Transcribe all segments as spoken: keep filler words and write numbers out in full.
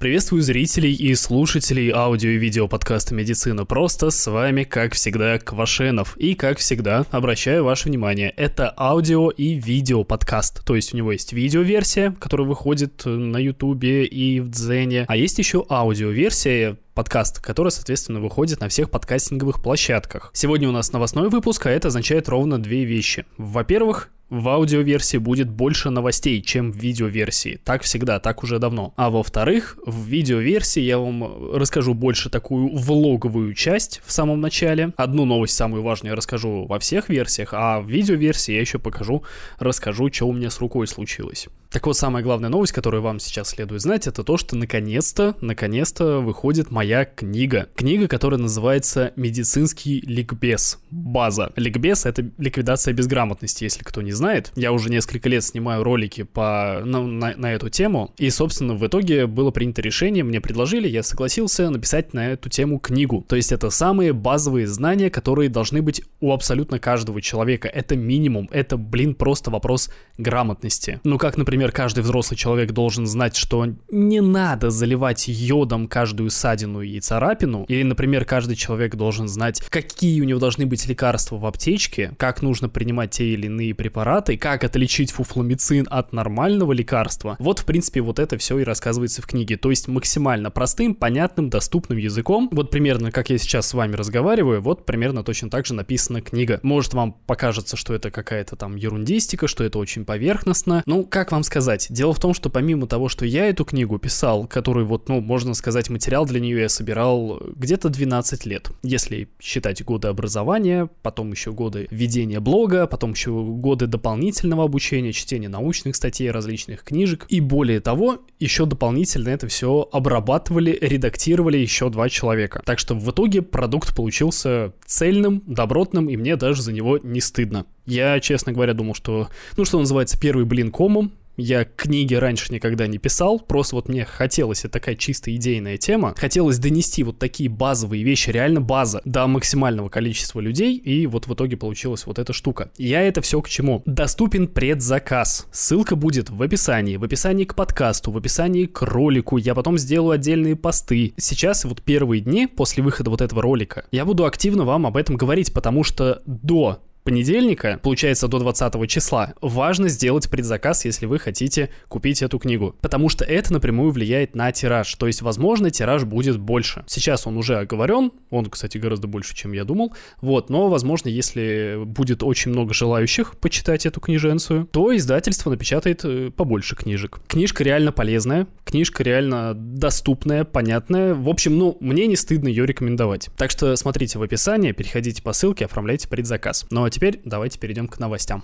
Приветствую зрителей и слушателей аудио и видео подкаста «Медицина просто». С вами, как всегда, Квашенов. И, как всегда, обращаю ваше внимание, это аудио и видео подкаст. То есть у него есть видеоверсия, которая выходит на Ютубе и в Дзене. А есть еще аудиоверсия подкаст, который, соответственно, выходит на всех подкастинговых площадках. Сегодня у нас новостной выпуск, а это означает ровно две вещи. Во-первых, в аудиоверсии будет больше новостей, чем в видеоверсии. Так всегда, так уже давно. А во-вторых, в видеоверсии я вам расскажу больше такую влоговую часть в самом начале. Одну новость, самую важную, я расскажу во всех версиях, а в видеоверсии я еще покажу, расскажу, что у меня с рукой случилось. Так вот, самая главная новость, которую вам сейчас следует знать, это то, что наконец-то, наконец-то выходит моя книга. Книга, которая называется «Медицинский ликбез. База». Ликбез — это ликвидация безграмотности, если кто не знает. Я уже несколько лет снимаю ролики по, ну, на, на эту тему, и, собственно, в итоге было принято решение, мне предложили, я согласился написать на эту тему книгу. То есть это самые базовые знания, которые должны быть у абсолютно каждого человека. Это минимум, это, блин, просто вопрос грамотности. Ну, как, например, каждый взрослый человек должен знать, что не надо заливать йодом каждую ссадину и царапину, или, например, каждый человек должен знать, какие у него должны быть лекарства в аптечке, как нужно принимать те или иные препараты, как отличить фуфломицин от нормального лекарства. Вот, в принципе, вот это все и рассказывается в книге. То есть максимально простым, понятным, доступным языком. Вот примерно, как я сейчас с вами разговариваю, вот примерно точно так же написана книга. Может, вам покажется, что это какая-то там ерундистика, что это очень поверхностно. Ну, как вам сказать? Дело в том, что помимо того, что я эту книгу писал, который вот, ну, можно сказать, материал для нее я собирал где-то двенадцать лет. Если считать годы образования, потом еще годы ведения блога, потом еще годы до дополнительного обучения, чтения научных статей, различных книжек. И более того, еще дополнительно это все обрабатывали, редактировали еще два человека. Так что в итоге продукт получился цельным, добротным, и мне даже за него не стыдно. Я, честно говоря, думал, что, ну, что называется, первый блин комом. Я книги раньше никогда не писал, просто вот мне хотелось, это такая чисто идейная тема, хотелось донести вот такие базовые вещи, реально база, до максимального количества людей, и вот в итоге получилась вот эта штука. Я это все к чему? Доступен предзаказ, ссылка будет в описании, в описании к подкасту, в описании к ролику, я потом сделаю отдельные посты. Сейчас вот первые дни после выхода вот этого ролика я буду активно вам об этом говорить, потому что до... понедельника, получается до двадцатого числа, важно сделать предзаказ, если вы хотите купить эту книгу, потому что это напрямую влияет на тираж, то есть, возможно, тираж будет больше. Сейчас он уже оговорен, он, кстати, гораздо больше, чем я думал, вот, но, возможно, если будет очень много желающих почитать эту книженцию, то издательство напечатает побольше книжек. Книжка реально полезная, книжка реально доступная, понятная, в общем, ну, мне не стыдно ее рекомендовать. Так что смотрите в описании, переходите по ссылке, оформляйте предзаказ. Ну, а теперь давайте перейдем к новостям.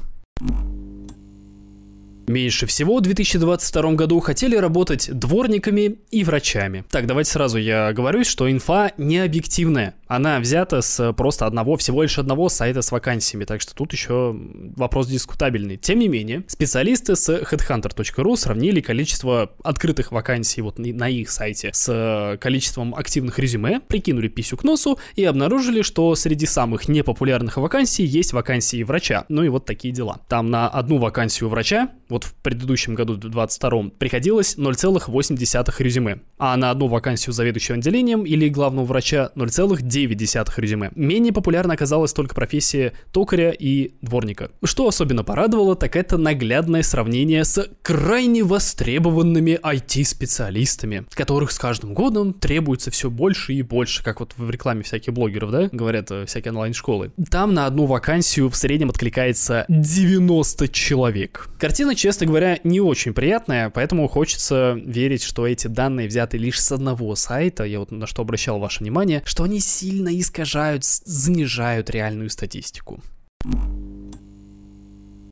Меньше всего в две тысячи двадцать втором году хотели работать дворниками и врачами. Так, давайте сразу я оговорюсь, что инфа не объективная. Она взята с просто одного, всего лишь одного сайта с вакансиями, так что тут еще вопрос дискутабельный. Тем не менее, специалисты с headhunter точка ру сравнили количество открытых вакансий вот на их сайте с количеством активных резюме, прикинули писю к носу и обнаружили, что среди самых непопулярных вакансий есть вакансии врача. Ну и вот такие дела. Там на одну вакансию врача вот в предыдущем году, в двадцать втором, приходилось ноль целых восемь десятых резюме, а на одну вакансию заведующего отделением или главного врача ноль целых девять десятых резюме. Менее популярна оказалась только профессия токаря и дворника. Что особенно порадовало, так это наглядное сравнение с крайне востребованными ай ти-специалистами, которых с каждым годом требуется все больше и больше, как вот в рекламе всяких блогеров, да, говорят, всякие онлайн-школы. Там на одну вакансию в среднем откликается девяносто человек. Картина, честно говоря, не очень приятная, поэтому хочется верить, что эти данные взяты лишь с одного сайта, я вот на что обращал ваше внимание, что они сильно искажают, занижают реальную статистику.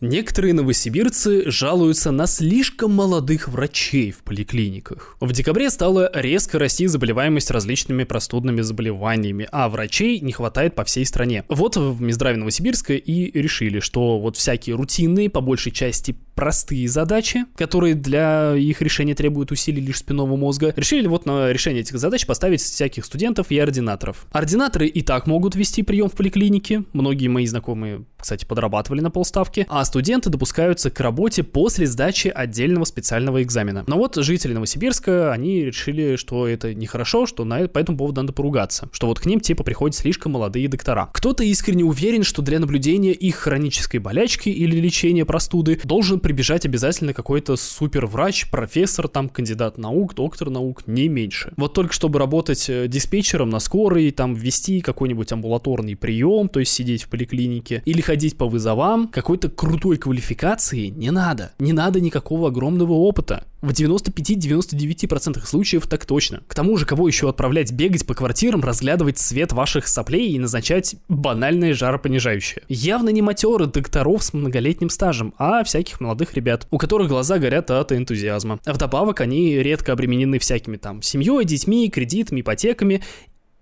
Некоторые новосибирцы жалуются на слишком молодых врачей в поликлиниках. В декабре стала резко расти заболеваемость различными простудными заболеваниями, а врачей не хватает по всей стране. Вот в Минздраве Новосибирска и решили, что вот всякие рутинные, по большей части простые задачи, которые для их решения требуют усилий лишь спинного мозга, решили вот на решение этих задач поставить всяких студентов и ординаторов. Ординаторы и так могут вести прием в поликлинике. Многие мои знакомые кстати, подрабатывали на полставки, а студенты допускаются к работе после сдачи отдельного специального экзамена. Но вот жители Новосибирска, они решили, что это нехорошо, что на, по этому поводу надо поругаться, что вот к ним типа приходят слишком молодые доктора. Кто-то искренне уверен, что для наблюдения их хронической болячки или лечения простуды должен прибежать обязательно какой-то суперврач, профессор, там, кандидат наук, доктор наук, не меньше. Вот только чтобы работать диспетчером на скорой, там, ввести какой-нибудь амбулаторный прием, то есть сидеть в поликлинике, или ходить по вызовам, какой-то крутой квалификации не надо. Не надо никакого огромного опыта. В девяноста пяти — девяноста девяти процентах случаев так точно. К тому же, кого еще отправлять бегать по квартирам, разглядывать цвет ваших соплей и назначать банальное жаропонижающее? Явно не матеры докторов с многолетним стажем, а всяких молодых ребят, у которых глаза горят от энтузиазма. А вдобавок они редко обременены всякими там семьей, детьми, кредитами, ипотеками.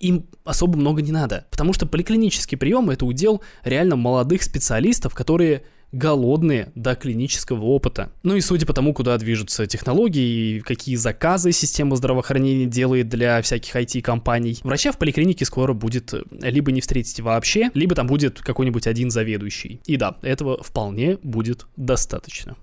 Им особо много не надо, потому что поликлинический прием — это удел реально молодых специалистов, которые голодные до клинического опыта. Ну и судя по тому, куда движутся технологии и какие заказы система здравоохранения делает для всяких ай ти-компаний, врача в поликлинике скоро будет либо не встретить вообще, либо там будет какой-нибудь один заведующий. И да, этого вполне будет достаточно.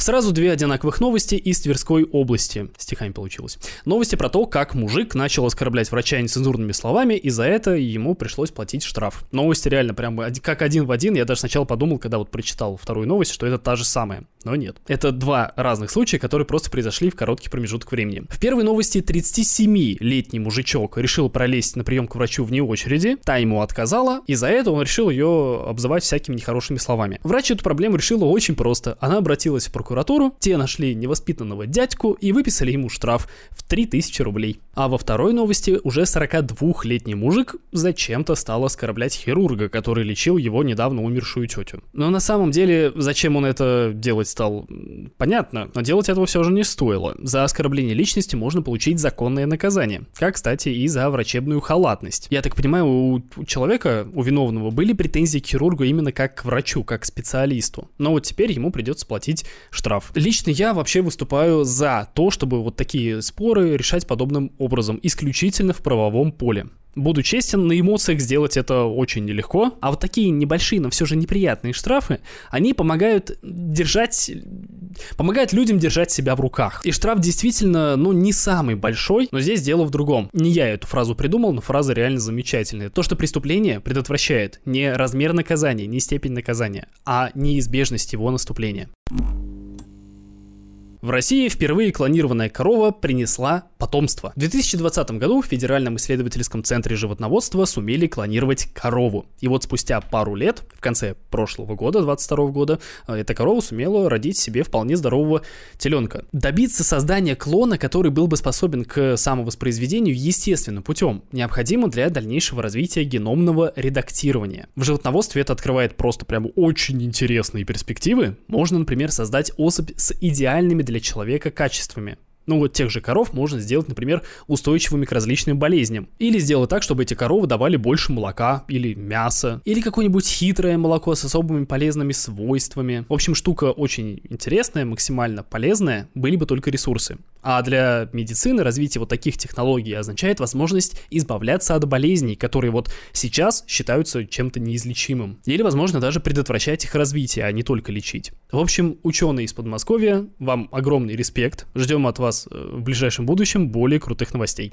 Сразу две одинаковых новости из Тверской области. Стихами получилось. Новости про то, как мужик начал оскорблять врача нецензурными словами, и за это ему пришлось платить штраф. Новости реально прям как один в один. Я даже сначала подумал, когда вот прочитал вторую новость, что это та же самая. Но нет. Это два разных случая, которые просто произошли в короткий промежуток времени. В первой новости тридцатисемилетний мужичок решил пролезть на прием к врачу вне очереди. Та ему отказала, и за это он решил ее обзывать всякими нехорошими словами. Врач эту проблему решила очень просто. Она обратилась в прокуратуру. прокуратуру, те нашли невоспитанного дядьку и выписали ему штраф в три тысячи рублей. А во второй новости уже сорокадвухлетний мужик зачем-то стал оскорблять хирурга, который лечил его недавно умершую тетю. Но на самом деле, зачем он это делать стал, понятно, но делать этого все же не стоило. За оскорбление личности можно получить законное наказание, как, кстати, и за врачебную халатность. Я так понимаю, у человека, у виновного, были претензии к хирургу именно как к врачу, как к специалисту. Но вот теперь ему придется платить штраф. Лично я вообще выступаю за то, чтобы вот такие споры решать подобным образом, исключительно в правовом поле. Буду честен, на эмоциях сделать это очень нелегко, а вот такие небольшие, но все же неприятные штрафы, они помогают держать, помогают людям держать себя в руках. И штраф действительно, ну, не самый большой, но здесь дело в другом. Не я эту фразу придумал, но фраза реально замечательная. То, что преступление предотвращает не размер наказания, не степень наказания, а неизбежность его наступления. В России впервые клонированная корова принесла потомство. В две тысячи двадцатом году в Федеральном исследовательском центре животноводства сумели клонировать корову. И вот спустя пару лет, в конце прошлого года, двадцать второго года, эта корова сумела родить себе вполне здорового теленка. Добиться создания клона, который был бы способен к самовоспроизведению естественным путем, необходимо для дальнейшего развития геномного редактирования. В животноводстве это открывает просто прям очень интересные перспективы. Можно, например, создать особь с идеальными для человека качествами. Ну вот тех же коров можно сделать, например, устойчивыми к различным болезням. Или сделать так, чтобы эти коровы давали больше молока или мяса. Или какое-нибудь хитрое молоко с особыми полезными свойствами. В общем, штука очень интересная, максимально полезная, были бы только ресурсы. А для медицины развитие вот таких технологий означает возможность избавляться от болезней, которые вот сейчас считаются чем-то неизлечимым. Или, возможно, даже предотвращать их развитие, а не только лечить. В общем, ученые из Подмосковья, вам огромный респект. Ждем от вас в ближайшем будущем более крутых новостей.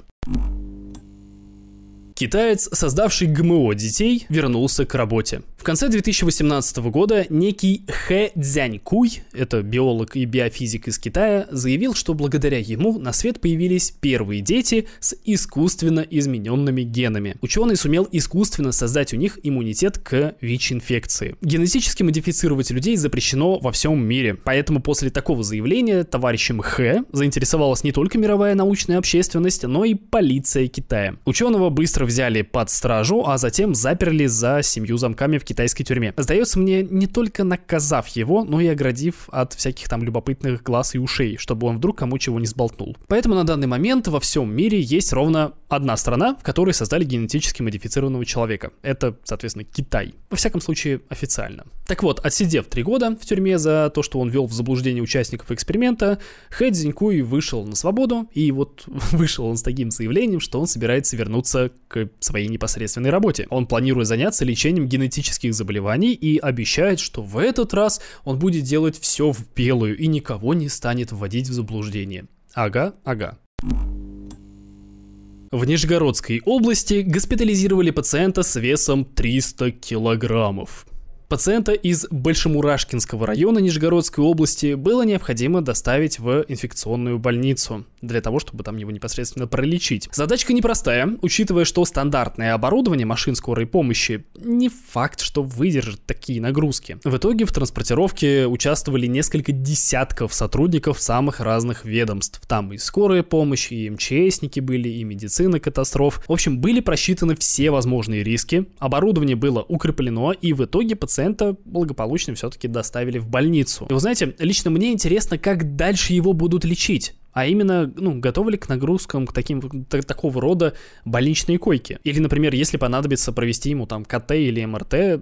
Китаец, создавший ГМО детей, вернулся к работе. В конце две тысячи восемнадцатого года некий Хэ Цзянькуй, это биолог и биофизик из Китая, заявил, что благодаря ему на свет появились первые дети с искусственно измененными генами. Ученый сумел искусственно создать у них иммунитет к ВИЧ-инфекции. Генетически модифицировать людей запрещено во всем мире, поэтому после такого заявления товарищем Хэ заинтересовалась не только мировая научная общественность, но и полиция Китая. Ученого быстро взяли под стражу, а затем заперли за семью замками в китайской тюрьме. Сдается мне, не только наказав его, но и оградив от всяких там любопытных глаз и ушей, чтобы он вдруг кому чего не сболтнул. Поэтому на данный момент во всем мире есть ровно одна страна, в которой создали генетически модифицированного человека. Это, соответственно, Китай. Во всяком случае, официально. Так вот, отсидев три года в тюрьме за то, что он ввел в заблуждение участников эксперимента, Хэ Цзянькуй вышел на свободу, и вот вышел он с таким заявлением, что он собирается вернуться к своей непосредственной работе. Он планирует заняться лечением генетических заболеваний и обещает, что в этот раз он будет делать все в белую и никого не станет вводить в заблуждение. Ага, ага. В Нижегородской области госпитализировали пациента с весом триста килограммов. Пациента из Большемурашкинского района Нижегородской области было необходимо доставить в инфекционную больницу, для того, чтобы там его непосредственно пролечить. Задачка непростая, учитывая, что стандартное оборудование машин скорой помощи не факт, что выдержит такие нагрузки. В итоге в транспортировке участвовали несколько десятков сотрудников самых разных ведомств. Там и скорая помощь, и МЧСники были, и медицина катастроф. В общем, были просчитаны все возможные риски, оборудование было укреплено, и в итоге пациент Пациента благополучно все-таки доставили в больницу. И вы знаете, лично мне интересно, как дальше его будут лечить. А именно, ну, готовы ли к нагрузкам, к таким, к такого рода больничные койки. Или, например, если понадобится провести ему там ка тэ или эм эр тэ,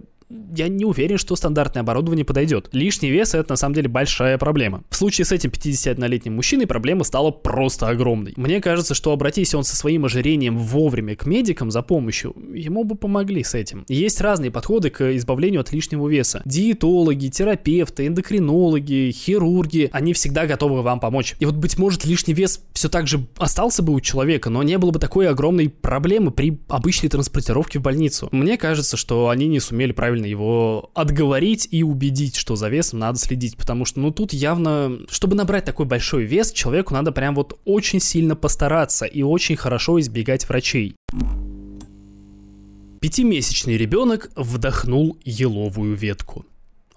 я не уверен, что стандартное оборудование подойдет. Лишний вес — это на самом деле большая проблема. В случае с этим пятидесятиоднолетним мужчиной проблема стала просто огромной. Мне кажется, что обратись он со своим ожирением вовремя к медикам за помощью, ему бы помогли с этим. Есть разные подходы к избавлению от лишнего веса. Диетологи, терапевты, эндокринологи, хирурги — они всегда готовы вам помочь. И вот, быть может, лишний вес все так же остался бы у человека, но не было бы такой огромной проблемы при обычной транспортировке в больницу. Мне кажется, что они не сумели правильно его отговорить и убедить, что за весом надо следить, потому что, ну, тут явно, чтобы набрать такой большой вес, человеку надо прям вот очень сильно постараться и очень хорошо избегать врачей. Пятимесячный ребенок вдохнул еловую ветку.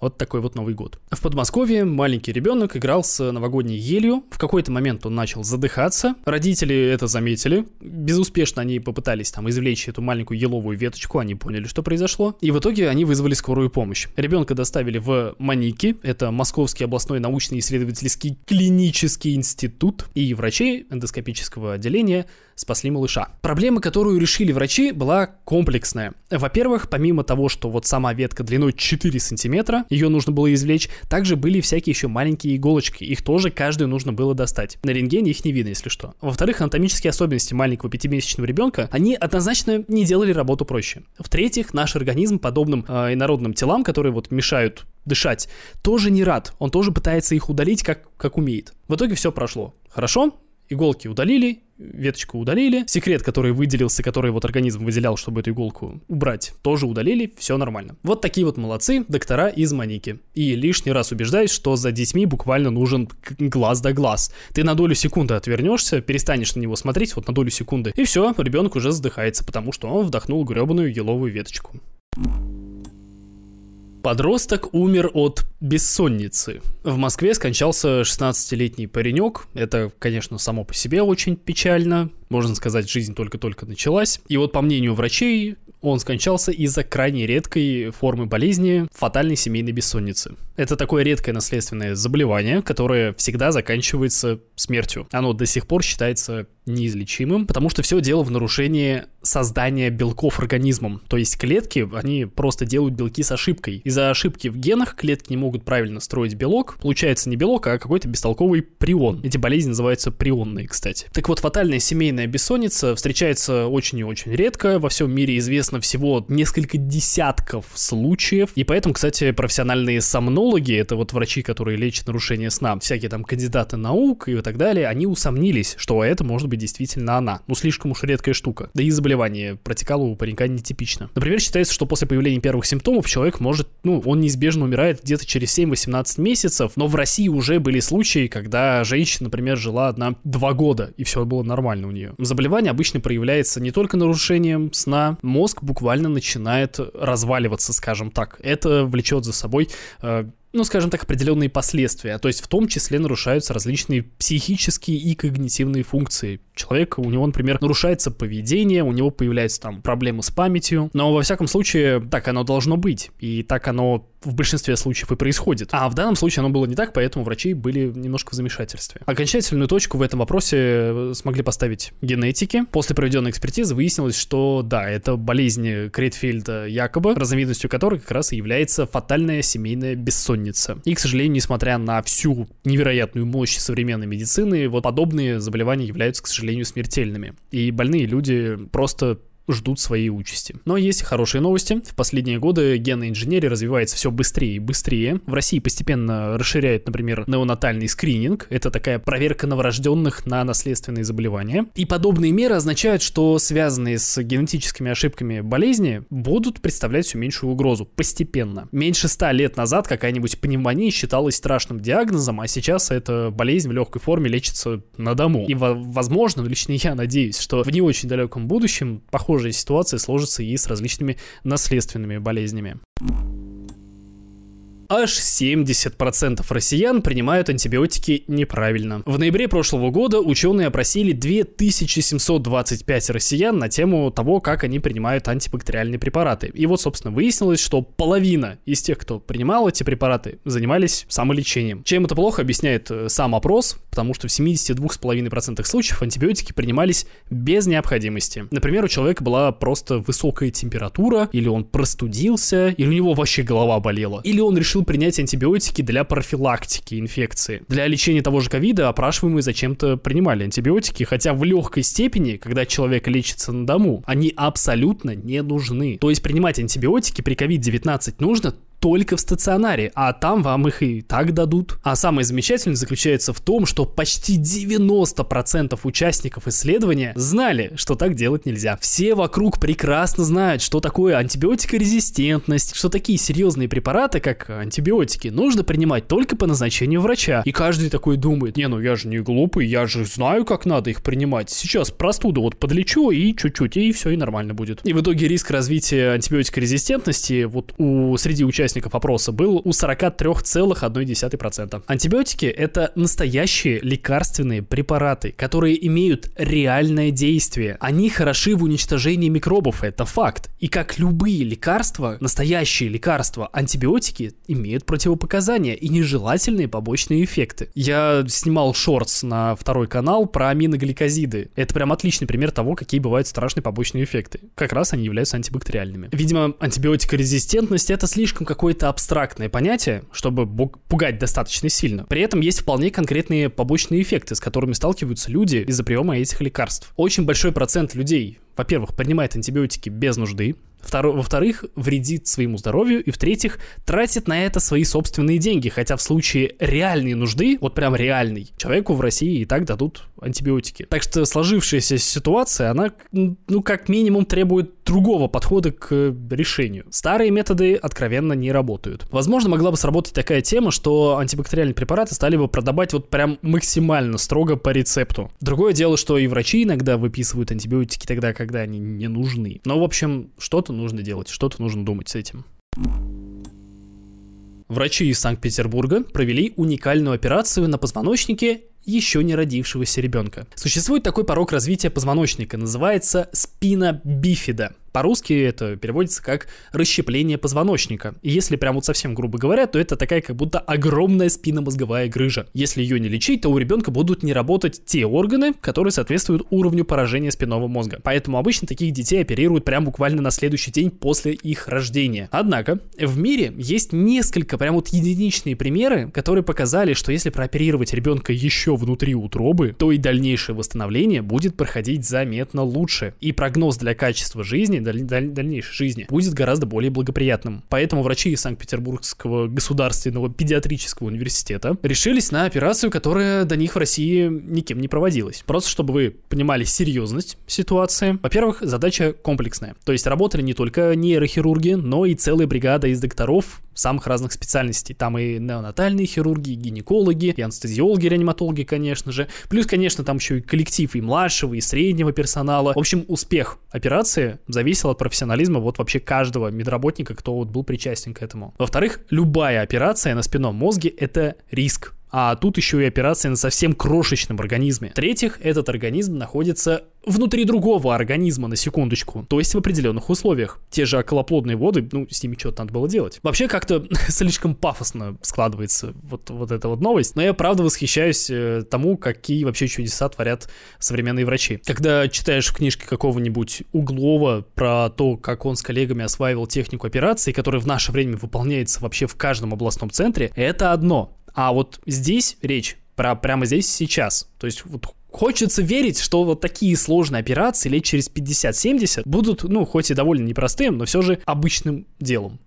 Вот такой вот Новый год. В Подмосковье маленький ребенок играл с новогодней елью. В какой-то момент он начал задыхаться. Родители это заметили. Безуспешно они попытались там извлечь эту маленькую еловую веточку. Они поняли, что произошло. И в итоге они вызвали скорую помощь. Ребенка доставили в МАНИКИ. Это Московский областной научно-исследовательский клинический институт. И врачи эндоскопического отделения спасли малыша. Проблема, которую решили врачи, была комплексная. Во-первых, помимо того, что вот сама ветка длиной четыре сантиметра, ее нужно было извлечь, также были всякие еще маленькие иголочки, их тоже каждую нужно было достать. На рентгене их не видно, если что. Во-вторых, анатомические особенности маленького пятимесячного ребенка, они однозначно не делали работу проще. В-третьих, наш организм подобным э, инородным телам, которые вот мешают дышать, тоже не рад, он тоже пытается их удалить как, как умеет. В итоге все прошло хорошо, иголки удалили, веточку удалили, секрет, который выделился, который вот организм выделял, чтобы эту иголку убрать, тоже удалили, все нормально. Вот такие вот молодцы доктора из МАНИКИ. И лишний раз убеждаюсь, что за детьми буквально нужен глаз да глаз. Ты на долю секунды отвернешься, перестанешь на него смотреть, вот на долю секунды, и все, ребенок уже задыхается, потому что он вдохнул гребаную еловую веточку. Подросток умер от бессонницы. В Москве скончался шестнадцатилетний паренек. Это, конечно, само по себе очень печально. Можно сказать, жизнь только-только началась. И вот, по мнению врачей, он скончался из-за крайне редкой формы болезни – фатальной семейной бессонницы. Это такое редкое наследственное заболевание, которое всегда заканчивается смертью. Оно до сих пор считается неизлечимым, потому что все дело в нарушении создания белков организмом. То есть клетки, они просто делают белки с ошибкой. Из-за ошибки в генах клетки не могут правильно строить белок. Получается не белок, а какой-то бестолковый прион. Эти болезни называются прионные, кстати. Так вот, фатальная семейная бессонница встречается очень и очень редко. Во всем мире известно всего несколько десятков случаев. И поэтому, кстати, профессиональные сомнологи, это вот врачи, которые лечат нарушение сна, всякие там кандидаты наук и так далее, они усомнились, что это может быть действительно она. Ну, слишком уж редкая штука. Да и заболевание протекало у паренька нетипично. Например, считается, что после появления первых симптомов человек может, ну, он неизбежно умирает где-то через семь-восемнадцать месяцев, но в России уже были случаи, когда женщина, например, жила одна два года, и все было нормально у нее. Заболевание обычно проявляется не только нарушением сна, мозг буквально начинает разваливаться, скажем так. Это влечет за собой... Э, ну, скажем так, определенные последствия, то есть в том числе нарушаются различные психические и когнитивные функции человека, у него, например, нарушается поведение, у него появляются там проблемы с памятью, но во всяком случае так оно должно быть, и так оно в большинстве случаев и происходит. А в данном случае оно было не так, поэтому врачи были немножко в замешательстве. Окончательную точку в этом вопросе смогли поставить генетики. После проведенной экспертизы выяснилось, что да, это болезнь Крейтцфельда якобы, разновидностью которой как раз и является фатальная семейная бессонница. И, к сожалению, несмотря на всю невероятную мощь современной медицины, вот подобные заболевания являются, к сожалению, смертельными. И больные люди просто ждут своей участи. Но есть хорошие новости. В последние годы генная инженерия развивается все быстрее и быстрее. В России постепенно расширяют, например, неонатальный скрининг. Это такая проверка новорожденных на наследственные заболевания. И подобные меры означают, что связанные с генетическими ошибками болезни будут представлять все меньшую угрозу. Постепенно. Меньше ста лет назад какая-нибудь пневмония считалась страшным диагнозом, а сейчас эта болезнь в легкой форме лечится на дому. И, возможно, лично я надеюсь, что в не очень далеком будущем, похоже, ситуация сложится и с различными наследственными болезнями. Аж семьдесят процентов россиян принимают антибиотики неправильно. В ноябре прошлого года ученые опросили две тысячи семьсот двадцать пять россиян на тему того, как они принимают антибактериальные препараты. И вот, собственно, выяснилось, что половина из тех, кто принимал эти препараты, занимались самолечением. Чем это плохо, объясняет сам опрос, потому что в семидесяти двух целых пяти десятых процента случаев антибиотики принимались без необходимости. Например, у человека была просто высокая температура, или он простудился, или у него вообще голова болела, или он решил принять антибиотики для профилактики инфекции. Для лечения того же ковида опрашиваемые зачем-то принимали антибиотики, хотя в легкой степени, когда человек лечится на дому, они абсолютно не нужны. То есть принимать антибиотики при ковид девятнадцать нужно только в стационаре, а там вам их и так дадут. А самое замечательное заключается в том, что почти девяносто процентов участников исследования знали, что так делать нельзя. Все вокруг прекрасно знают, что такое антибиотикорезистентность, что такие серьезные препараты, как антибиотики, нужно принимать только по назначению врача. И каждый такой думает: не, ну я же не глупый, я же знаю, как надо их принимать. Сейчас простуду вот подлечу и чуть-чуть, и все, и нормально будет. И в итоге риск развития антибиотикорезистентности вот у среди участников опроса был у сорок три целых одна десятая процента. Антибиотики — это настоящие лекарственные препараты, которые имеют реальное действие. Они хороши в уничтожении микробов, это факт. И как любые лекарства, настоящие лекарства, антибиотики имеют противопоказания и нежелательные побочные эффекты. Я снимал шортс на второй канал про аминогликозиды. Это прям отличный пример того, какие бывают страшные побочные эффекты. Как раз они являются антибактериальными. Видимо, антибиотикорезистентность — это слишком как какое-то абстрактное понятие, чтобы пугать достаточно сильно. При этом есть вполне конкретные побочные эффекты, с которыми сталкиваются люди из-за приема этих лекарств. Очень большой процент людей, во-первых, принимает антибиотики без нужды, Второ- во-вторых, вредит своему здоровью, и в-третьих, тратит на это свои собственные деньги, хотя в случае реальной нужды, вот прям реальной, человеку в России и так дадут антибиотики. Так что сложившаяся ситуация, она, ну, как минимум требует другого подхода к решению. Старые методы откровенно не работают. Возможно, могла бы сработать такая тема, что антибактериальные препараты стали бы продавать вот прям максимально строго по рецепту. Другое дело, что и врачи иногда выписывают антибиотики тогда, когда они не нужны. Но, в общем, что-то нужно делать, что-то нужно думать с этим. Врачи из Санкт-Петербурга провели уникальную операцию на позвоночнике еще не родившегося ребенка. Существует такой порог развития позвоночника, называется спина бифида. По-русски это переводится как расщепление позвоночника. И если прям вот совсем грубо говоря, то это такая как будто огромная спинномозговая грыжа. Если ее не лечить, то у ребенка будут не работать те органы, которые соответствуют уровню поражения спинного мозга. Поэтому обычно таких детей оперируют прям буквально на следующий день после их рождения. Однако в мире есть несколько прям вот единичные примеры, которые показали, что если прооперировать ребенка еще внутри утробы, то и дальнейшее восстановление будет проходить заметно лучше. И прогноз для качества жизни, Даль- даль- дальнейшей жизни будет гораздо более благоприятным. Поэтому врачи из Санкт-Петербургского государственного педиатрического университета решились на операцию, которая до них в России никем не проводилась. Просто чтобы вы понимали серьезность ситуации. Во-первых, задача комплексная. То есть работали не только нейрохирурги, но и целая бригада из докторов самых разных специальностей. Там и неонатальные хирурги, и гинекологи, и анестезиологи, и реаниматологи, конечно же. Плюс, конечно, там еще и коллектив и младшего, и среднего персонала. В общем, успех операции зависит Зависело от профессионализма вот вообще каждого медработника, кто вот был причастен к этому. Во-вторых, любая операция на спинном мозге — это риск. а тут еще и операция на совсем крошечном организме. В-третьих, этот организм находится внутри другого организма, на секундочку, то есть в определенных условиях. Те же околоплодные воды, ну, с ними что-то надо было делать. Вообще как-то слишком пафосно складывается вот, вот эта вот новость, но я правда восхищаюсь тому, какие вообще чудеса творят современные врачи. Когда читаешь в книжке какого-нибудь Углова про то, как он с коллегами осваивал технику операции, которая в наше время выполняется вообще в каждом областном центре, это одно. А вот здесь речь про прямо здесь сейчас, то есть вот хочется верить, что вот такие сложные операции лет через пятьдесят-семьдесят будут, ну, хоть и довольно непростым, но все же обычным делом.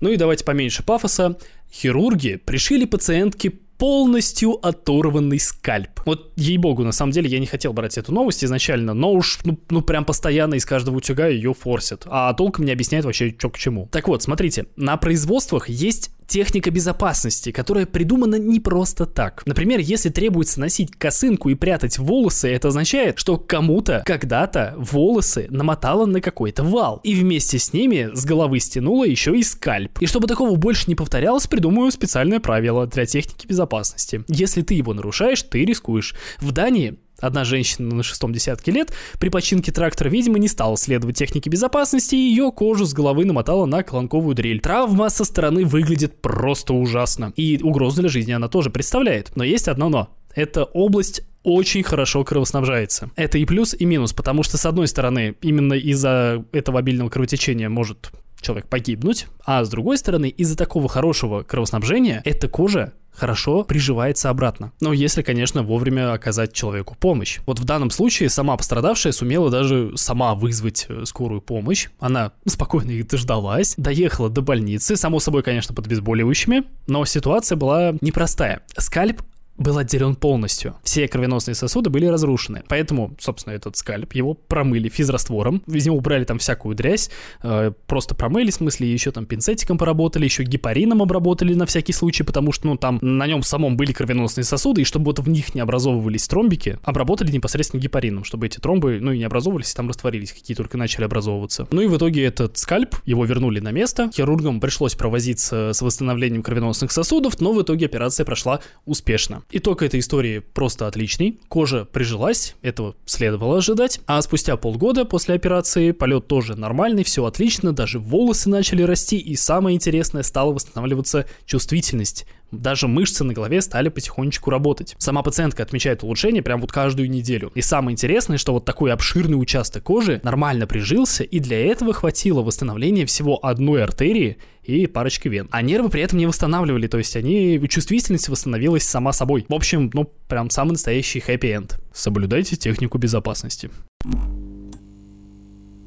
Ну и давайте поменьше пафоса. Хирурги пришили пациентке полностью оторванный скальп. Вот, ей-богу, на самом деле я не хотел брать эту новость изначально, но уж, ну, ну прям постоянно из каждого утюга ее форсят, а толком не объясняет вообще, что к чему. Так вот, смотрите, на производствах есть техника безопасности, которая придумана не просто так. Например, если требуется носить косынку и прятать волосы, это означает, что кому-то когда-то волосы намотало на какой-то вал, и вместе с ними с головы стянуло еще и скальп. И чтобы такого больше не повторялось, придумаю специальное правило для техники безопасности. Если ты его нарушаешь, ты рискуешь. В Дании одна женщина на шестом десятке лет при починке трактора, видимо, не стала следовать технике безопасности, и ее кожу с головы намотала на колонковую дрель. Травма со стороны выглядит просто ужасно. И угрозу для жизни она тоже представляет. Но есть одно но. Эта область очень хорошо кровоснабжается. Это и плюс, и минус, потому что, с одной стороны, именно из-за этого обильного кровотечения может человек погибнуть, а с другой стороны, из-за такого хорошего кровоснабжения эта кожа хорошо приживается обратно. Но если, конечно, вовремя оказать человеку помощь. Вот в данном случае сама пострадавшая сумела даже сама вызвать скорую помощь. Она спокойно их дождалась, доехала до больницы, само собой, конечно, под обезболивающими, но ситуация была непростая. Скальп был отделен полностью. Все кровеносные сосуды были разрушены. Поэтому, собственно, этот скальп, его промыли физраствором, из него убрали там всякую дрязь, э, просто промыли, в смысле, еще там пинцетиком поработали, еще гепарином обработали на всякий случай, потому что, ну, там на нем самом были кровеносные сосуды, и чтобы вот в них не образовывались тромбики, обработали непосредственно гепарином, чтобы эти тромбы, ну, и не образовывались, там растворились, какие только начали образовываться. Ну и в итоге этот скальп, его вернули на место, хирургам пришлось провозиться с восстановлением кровеносных сосудов, но в итоге операция прошла успешно. Итог этой истории просто отличный. Кожа прижилась, этого следовало ожидать. А спустя полгода после операции полет тоже нормальный, все отлично, даже волосы начали расти, и самое интересное, стала восстанавливаться чувствительность. Даже мышцы на голове стали потихонечку работать. Сама пациентка отмечает улучшение прям вот каждую неделю. И самое интересное, что вот такой обширный участок кожи нормально прижился, и для этого хватило восстановления всего одной артерии и парочки вен. А нервы при этом не восстанавливали, то есть они, чувствительность восстановилась сама собой. В общем, ну прям самый настоящий хэппи-энд. Соблюдайте технику безопасности.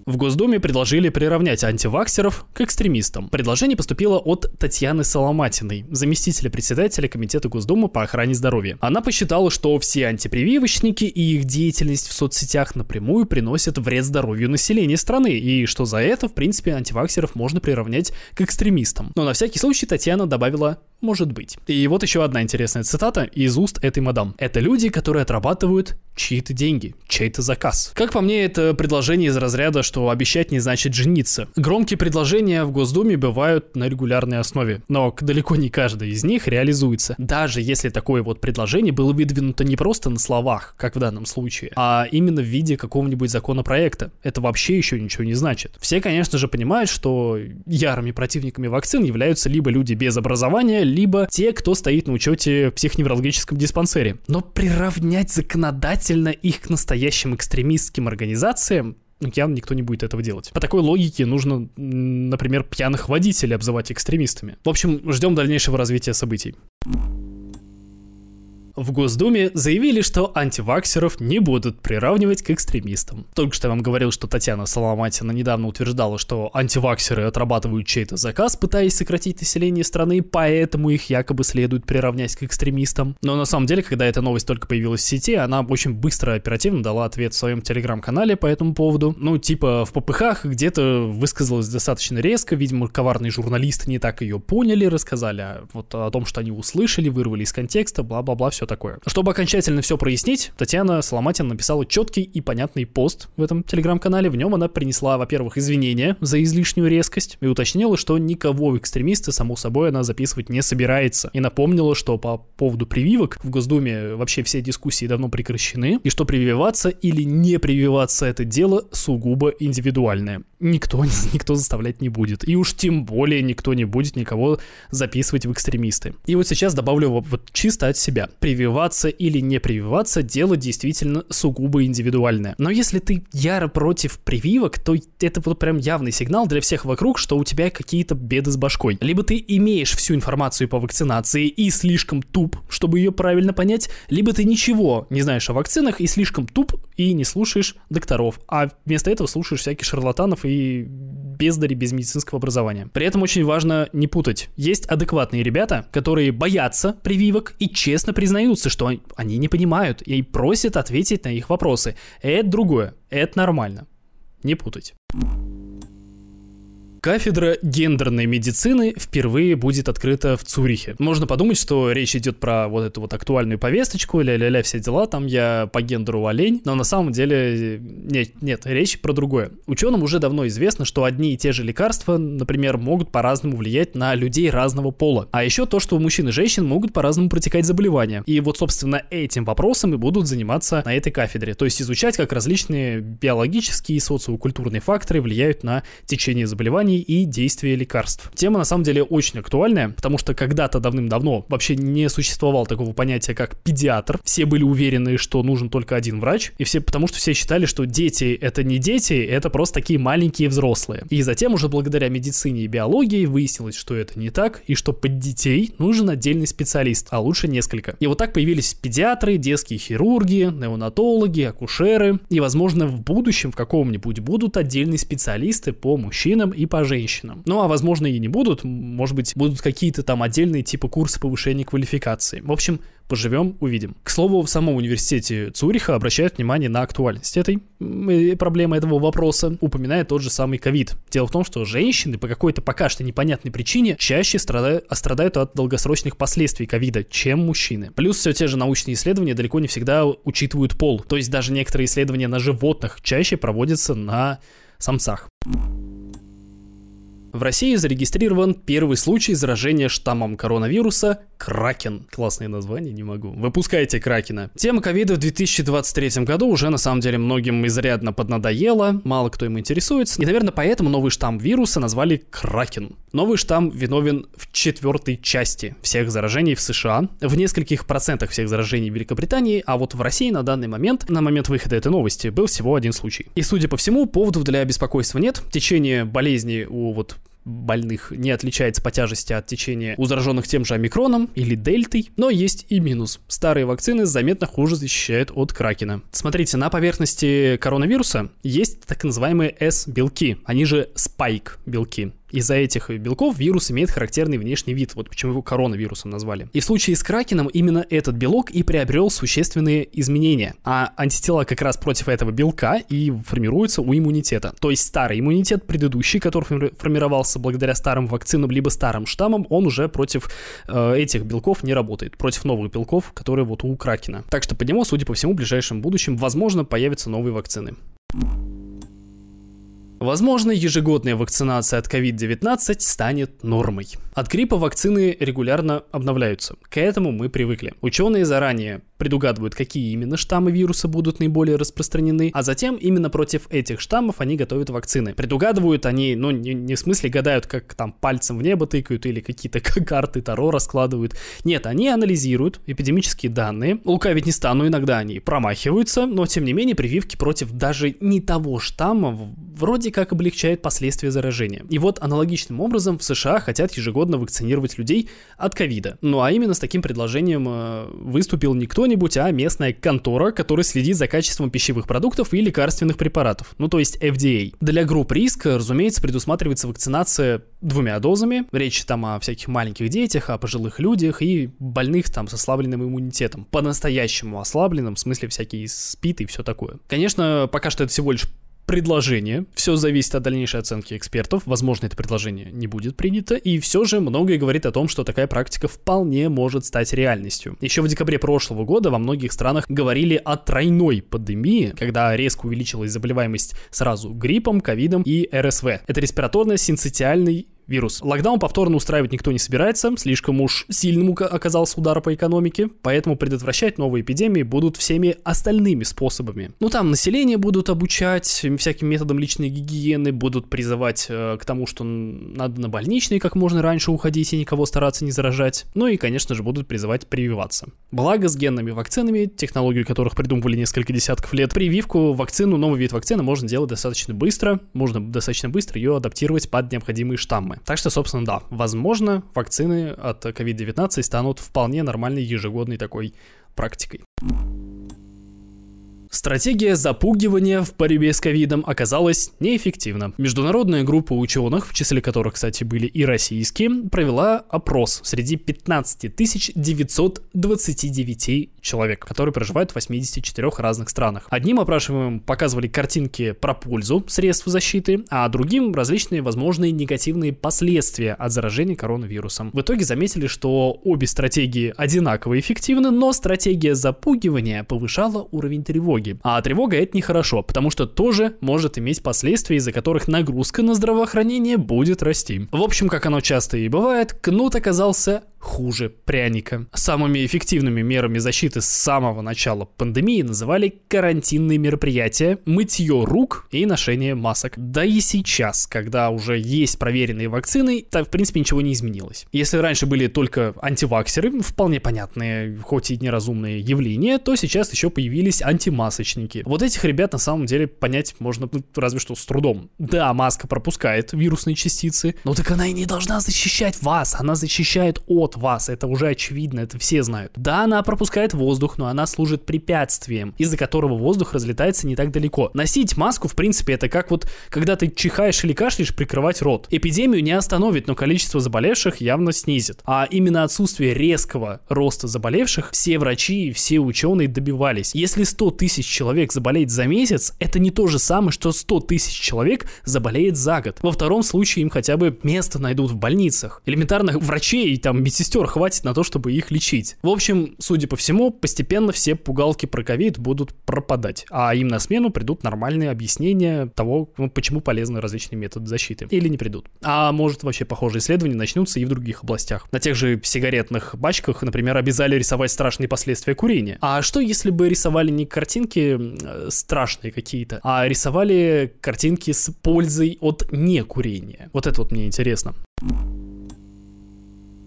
В Госдуме предложили приравнять антиваксеров к экстремистам. Предложение поступило от Татьяны Соломатиной, заместителя председателя Комитета Госдумы по охране здоровья. Она посчитала, что все антипрививочники и их деятельность в соцсетях напрямую приносят вред здоровью населения страны, и что за это, в принципе, антиваксеров можно приравнять к экстремистам. Но на всякий случай Татьяна добавила «может быть». И вот еще одна интересная цитата из уст этой мадам. «Это люди, которые отрабатывают чьи-то деньги, чей-то заказ». Как по мне, это предложение из разряда, что обещать не значит жениться. Громкие предложения в Госдуме бывают на регулярной основе, но далеко не каждый из них реализуется. Даже если такое вот предложение было выдвинуто не просто на словах, как в данном случае, а именно в виде какого-нибудь законопроекта. Это вообще еще ничего не значит. Все, конечно же, понимают, что ярыми противниками вакцин являются либо люди без образования, либо те, кто стоит на учете в психоневрологическом диспансере. Но приравнять законодательство их к настоящим экстремистским организациям явно никто не будет этого делать. По такой логике нужно, например, пьяных водителей обзывать экстремистами. В общем, ждем дальнейшего развития событий. В Госдуме заявили, что антиваксеров не будут приравнивать к экстремистам. Только что я вам говорил, что Татьяна Соломатина недавно утверждала, что антиваксеры отрабатывают чей-то заказ, пытаясь сократить население страны, поэтому их якобы следует приравнять к экстремистам. Но на самом деле, когда эта новость только появилась в сети, она очень быстро и оперативно дала ответ в своем телеграм-канале по этому поводу. Ну, типа в попыхах где-то высказалась достаточно резко, видимо, коварные журналисты не так ее поняли, рассказали вот о том, что они услышали, вырвали из контекста, бла-бла-бла, все такое. Чтобы окончательно все прояснить, Татьяна Соломатина написала четкий и понятный пост в этом телеграм-канале. В нем она принесла, во-первых, извинения за излишнюю резкость и уточнила, что никого в экстремисты, само собой, она записывать не собирается. И напомнила, что по поводу прививок в Госдуме вообще все дискуссии давно прекращены, и что прививаться или не прививаться — это дело сугубо индивидуальное. Никто, никто заставлять не будет. И уж тем более никто не будет никого записывать в экстремисты. И вот сейчас добавлю вот чисто от себя. Прививаться или не прививаться — дело действительно сугубо индивидуальное. Но если ты яро против прививок, то это вот прям явный сигнал для всех вокруг, что у тебя какие-то беды с башкой. Либо ты имеешь всю информацию по вакцинации и слишком туп, чтобы ее правильно понять, либо ты ничего не знаешь о вакцинах и слишком туп и не слушаешь докторов, а вместо этого слушаешь всяких шарлатанов и бездари без медицинского образования. При этом очень важно не путать. Есть адекватные ребята, которые боятся прививок и честно признаются, что они не понимают, и просят ответить на их вопросы. Это другое, это нормально. Не путать. Кафедра гендерной медицины впервые будет открыта в Цюрихе. Можно подумать, что речь идет про вот эту вот актуальную повесточку, ля-ля-ля, все дела, там я по гендеру олень, но на самом деле нет, нет, речь про другое. Ученым уже давно известно, что одни и те же лекарства, например, могут по-разному влиять на людей разного пола. А еще то, что у мужчин и женщин могут по-разному протекать заболевания. И вот, собственно, этим вопросом и будут заниматься на этой кафедре. То есть изучать, как различные биологические и социокультурные факторы влияют на течение заболеваний и действия лекарств. Тема на самом деле очень актуальная, потому что когда-то давным-давно вообще не существовало такого понятия, как педиатр. Все были уверены, что нужен только один врач, и все, потому что все считали, что дети это не дети, это просто такие маленькие взрослые. И затем уже благодаря медицине и биологии выяснилось, что это не так, и что под детей нужен отдельный специалист, а лучше несколько. И вот так появились педиатры, детские хирурги, неонатологи, акушеры, и, возможно, в будущем в каком-нибудь будут отдельные специалисты по мужчинам и по женщинам. Ну, а возможно и не будут, может быть, будут какие-то там отдельные типа курсы повышения квалификации. В общем, поживем, увидим. К слову, в самом университете Цюриха обращают внимание на актуальность этой проблемы, этого вопроса, упоминая тот же самый ковид. Дело в том, что женщины по какой-то пока что непонятной причине чаще страдают, страдают от долгосрочных последствий ковида, чем мужчины. Плюс все те же научные исследования далеко не всегда учитывают пол. То есть даже некоторые исследования на животных чаще проводятся на самцах. В России зарегистрирован первый случай заражения штаммом коронавируса «Кракен». Классное название, не могу. Выпускайте Кракена. Тема ковида в две тысячи двадцать третьем году уже на самом деле многим изрядно поднадоела, мало кто им интересуется, и, наверное, поэтому новый штамм вируса назвали «Кракен». Новый штамм виновен в четвертой части всех заражений в США, в нескольких процентах всех заражений в Великобритании, а вот в России на данный момент, на момент выхода этой новости, был всего один случай. И, судя по всему, поводов для беспокойства нет. Течение болезни у вот больных не отличается по тяжести от течения у зараженных тем же омикроном или дельтой, но есть и минус. Старые вакцины заметно хуже защищают от кракена. Смотрите, на поверхности коронавируса есть так называемые эс-белки, они же спайк-белки. Из-за этих белков вирус имеет характерный внешний вид, вот почему его коронавирусом назвали. И в случае с кракеном именно этот белок и приобрел существенные изменения, а антитела как раз против этого белка и формируются у иммунитета. То есть старый иммунитет, предыдущий, который формировался благодаря старым вакцинам либо старым штаммам, он уже против э, этих белков не работает, против новых белков, которые вот у кракена. Так что по нему, судя по всему, в ближайшем будущем, возможно, появятся новые вакцины. Возможно, ежегодная вакцинация от ковид девятнадцать станет нормой. От гриппа вакцины регулярно обновляются. К этому мы привыкли. Ученые заранее предугадывают, какие именно штаммы вируса будут наиболее распространены, а затем именно против этих штаммов они готовят вакцины. Предугадывают они, ну, не, не в смысле гадают, как там пальцем в небо тыкают или какие-то карты Таро раскладывают. Нет, они анализируют эпидемические данные. Лукавить не стану, иногда они промахиваются, но тем не менее прививки против даже не того штамма вроде как облегчает последствия заражения. И вот аналогичным образом в США хотят ежегодно вакцинировать людей от ковида. Ну а именно с таким предложением э, выступил не кто-нибудь, а местная контора, которая следит за качеством пищевых продуктов и лекарственных препаратов, ну то есть эф ди эй. Для групп риска, разумеется, предусматривается вакцинация двумя дозами. Речь там о всяких маленьких детях, о пожилых людях и больных там с ослабленным иммунитетом. По-настоящему ослабленным, в смысле всякие СПИДы и все такое. Конечно, пока что это всего лишь предложение. Все зависит от дальнейшей оценки экспертов. Возможно, это предложение не будет принято. И все же многое говорит о том, что такая практика вполне может стать реальностью. Еще в декабре прошлого года во многих странах говорили о тройной пандемии, когда резко увеличилась заболеваемость сразу гриппом, ковидом и эр эс вэ. Это респираторно-синцитиальный вирус. Локдаун повторно устраивать никто не собирается, слишком уж сильным оказался удар по экономике, поэтому предотвращать новые эпидемии будут всеми остальными способами. Ну там население будут обучать всяким методам личной гигиены, будут призывать э, к тому, что надо на больничные как можно раньше уходить и никого стараться не заражать. Ну и, конечно же, будут призывать прививаться. Благо, с генными вакцинами, технологию которых придумывали несколько десятков лет, прививку, вакцину, новый вид вакцины можно делать достаточно быстро, можно достаточно быстро ее адаптировать под необходимые штаммы. Так что, собственно, да, возможно, вакцины от ковид девятнадцать станут вполне нормальной ежегодной такой практикой. Стратегия запугивания в борьбе с ковидом оказалась неэффективна. Международная группа ученых, в числе которых, кстати, были и российские, провела опрос среди пятнадцать тысяч девятьсот двадцать девять человек, которые проживают в восьмидесяти четырёх разных странах. Одним опрашиваемым показывали картинки про пользу средств защиты, а другим различные возможные негативные последствия от заражения коронавирусом. В итоге заметили, что обе стратегии одинаково эффективны, но стратегия запугивания повышала уровень тревоги. А тревога — это нехорошо, потому что тоже может иметь последствия, из-за которых нагрузка на здравоохранение будет расти. В общем, как оно часто и бывает, кнут оказался хуже пряника. Самыми эффективными мерами защиты с самого начала пандемии называли карантинные мероприятия, мытье рук и ношение масок. Да и сейчас, когда уже есть проверенные вакцины, там в принципе ничего не изменилось. Если раньше были только антиваксеры, вполне понятные, хоть и неразумные явления, то сейчас еще появились антимасочники. Вот этих ребят на самом деле понять можно разве что с трудом. Да, маска пропускает вирусные частицы, но так она и не должна защищать вас, она защищает от вас, это уже очевидно, это все знают. Да, она пропускает воздух, но она служит препятствием, из-за которого воздух разлетается не так далеко. Носить маску, в принципе, это как вот, когда ты чихаешь или кашляешь, прикрывать рот. Эпидемию не остановит, но количество заболевших явно снизит. А именно отсутствие резкого роста заболевших все врачи и все ученые добивались. Если сто тысяч человек заболеет за месяц, это не то же самое, что сто тысяч человек заболеет за год. Во втором случае им хотя бы место найдут в больницах. Элементарно врачей, там, медицинских сестер хватит на то, чтобы их лечить. В общем, судя по всему, постепенно все пугалки про ковид будут пропадать, а им на смену придут нормальные объяснения того, ну, почему полезны различные методы защиты. Или не придут. А может, вообще похожие исследования начнутся и в других областях. На тех же сигаретных пачках, например, обязали рисовать страшные последствия курения. А что, если бы рисовали не картинки страшные какие-то, а рисовали картинки с пользой от некурения? Вот это вот мне интересно.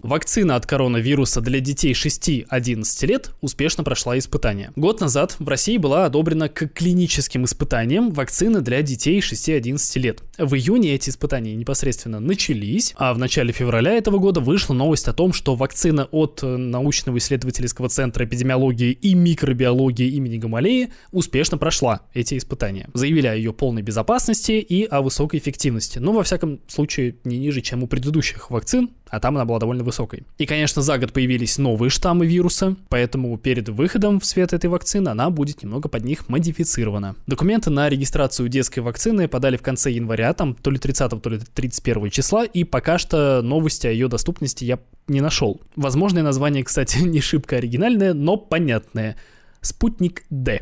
Вакцина от коронавируса для детей шести-одиннадцати лет успешно прошла испытание. Год назад в России была одобрена к клиническим испытаниям вакцина для детей шести-одиннадцати лет. В июне эти испытания непосредственно начались, а в начале февраля этого года вышла новость о том, что вакцина от научного исследовательского центра эпидемиологии и микробиологии имени Гамалеи успешно прошла эти испытания. Заявили о ее полной безопасности и о высокой эффективности, но во всяком случае не ниже, чем у предыдущих вакцин, а там она была довольно высокой. И, конечно, за год появились новые штаммы вируса, поэтому перед выходом в свет этой вакцины она будет немного под них модифицирована. Документы на регистрацию детской вакцины подали в конце января, там то ли тридцатого, то ли тридцать первого числа, и пока что новости о ее доступности я не нашел. Возможное название, кстати, не шибко оригинальное, но понятное. Спутник Д.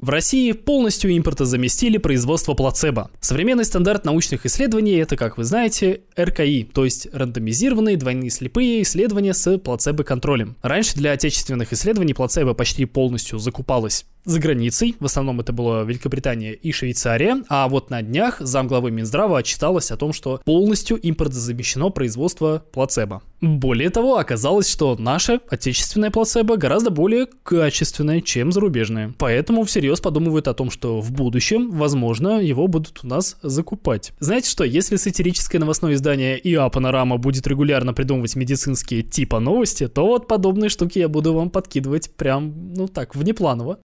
В России полностью импортозаместили производство плацебо. Современный стандарт научных исследований — это, как вы знаете, эр ка и, то есть рандомизированные двойные слепые исследования с плацебо-контролем. Раньше для отечественных исследований плацебо почти полностью закупалось за границей, в основном это было Великобритания и Швейцария, а вот на днях замглавы Минздрава отчиталось о том, что полностью импортозамещено производство плацебо. Более того, оказалось, что наше отечественное плацебо гораздо более качественное, чем зарубежное. Поэтому всерьез подумывают о том, что в будущем, возможно, его будут у нас закупать. Знаете что, если сатирическое новостное издание ИА Панорама будет регулярно придумывать медицинские типа новости, то вот подобные штуки я буду вам подкидывать прям, ну так, внепланово.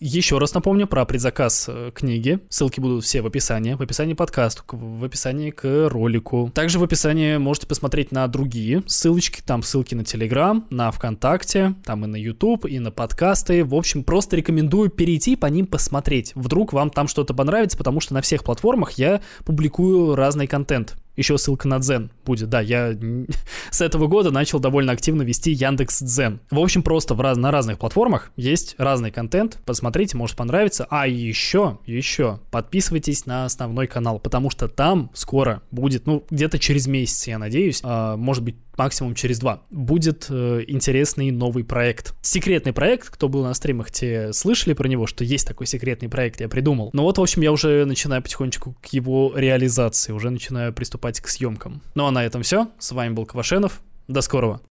Еще раз напомню про предзаказ книги. Ссылки будут все в описании. В описании к подкасту, в описании к ролику. Также в описании можете посмотреть на другие ссылочки. Там ссылки на Телеграм, на ВКонтакте, там и на Ютуб, и на подкасты. В общем, просто рекомендую перейти и по ним посмотреть. Вдруг вам там что-то понравится, потому что на всех платформах я публикую разный контент. Еще ссылка на Дзен будет. Да, я с этого года начал довольно активно вести Яндекс.Дзен. В общем, просто в раз... на разных платформах есть разный контент. Посмотрите, может понравится. А еще, еще подписывайтесь на основной канал, потому что там скоро будет, ну, где-то через месяц, я надеюсь, а, может быть, максимум через два, будет э, интересный новый проект. Секретный проект, кто был на стримах, те слышали про него, что есть такой секретный проект, я придумал. Ну вот, в общем, я уже начинаю потихонечку к его реализации, уже начинаю приступать к съемкам. Ну а на этом все. С вами был Квашенов. До скорого.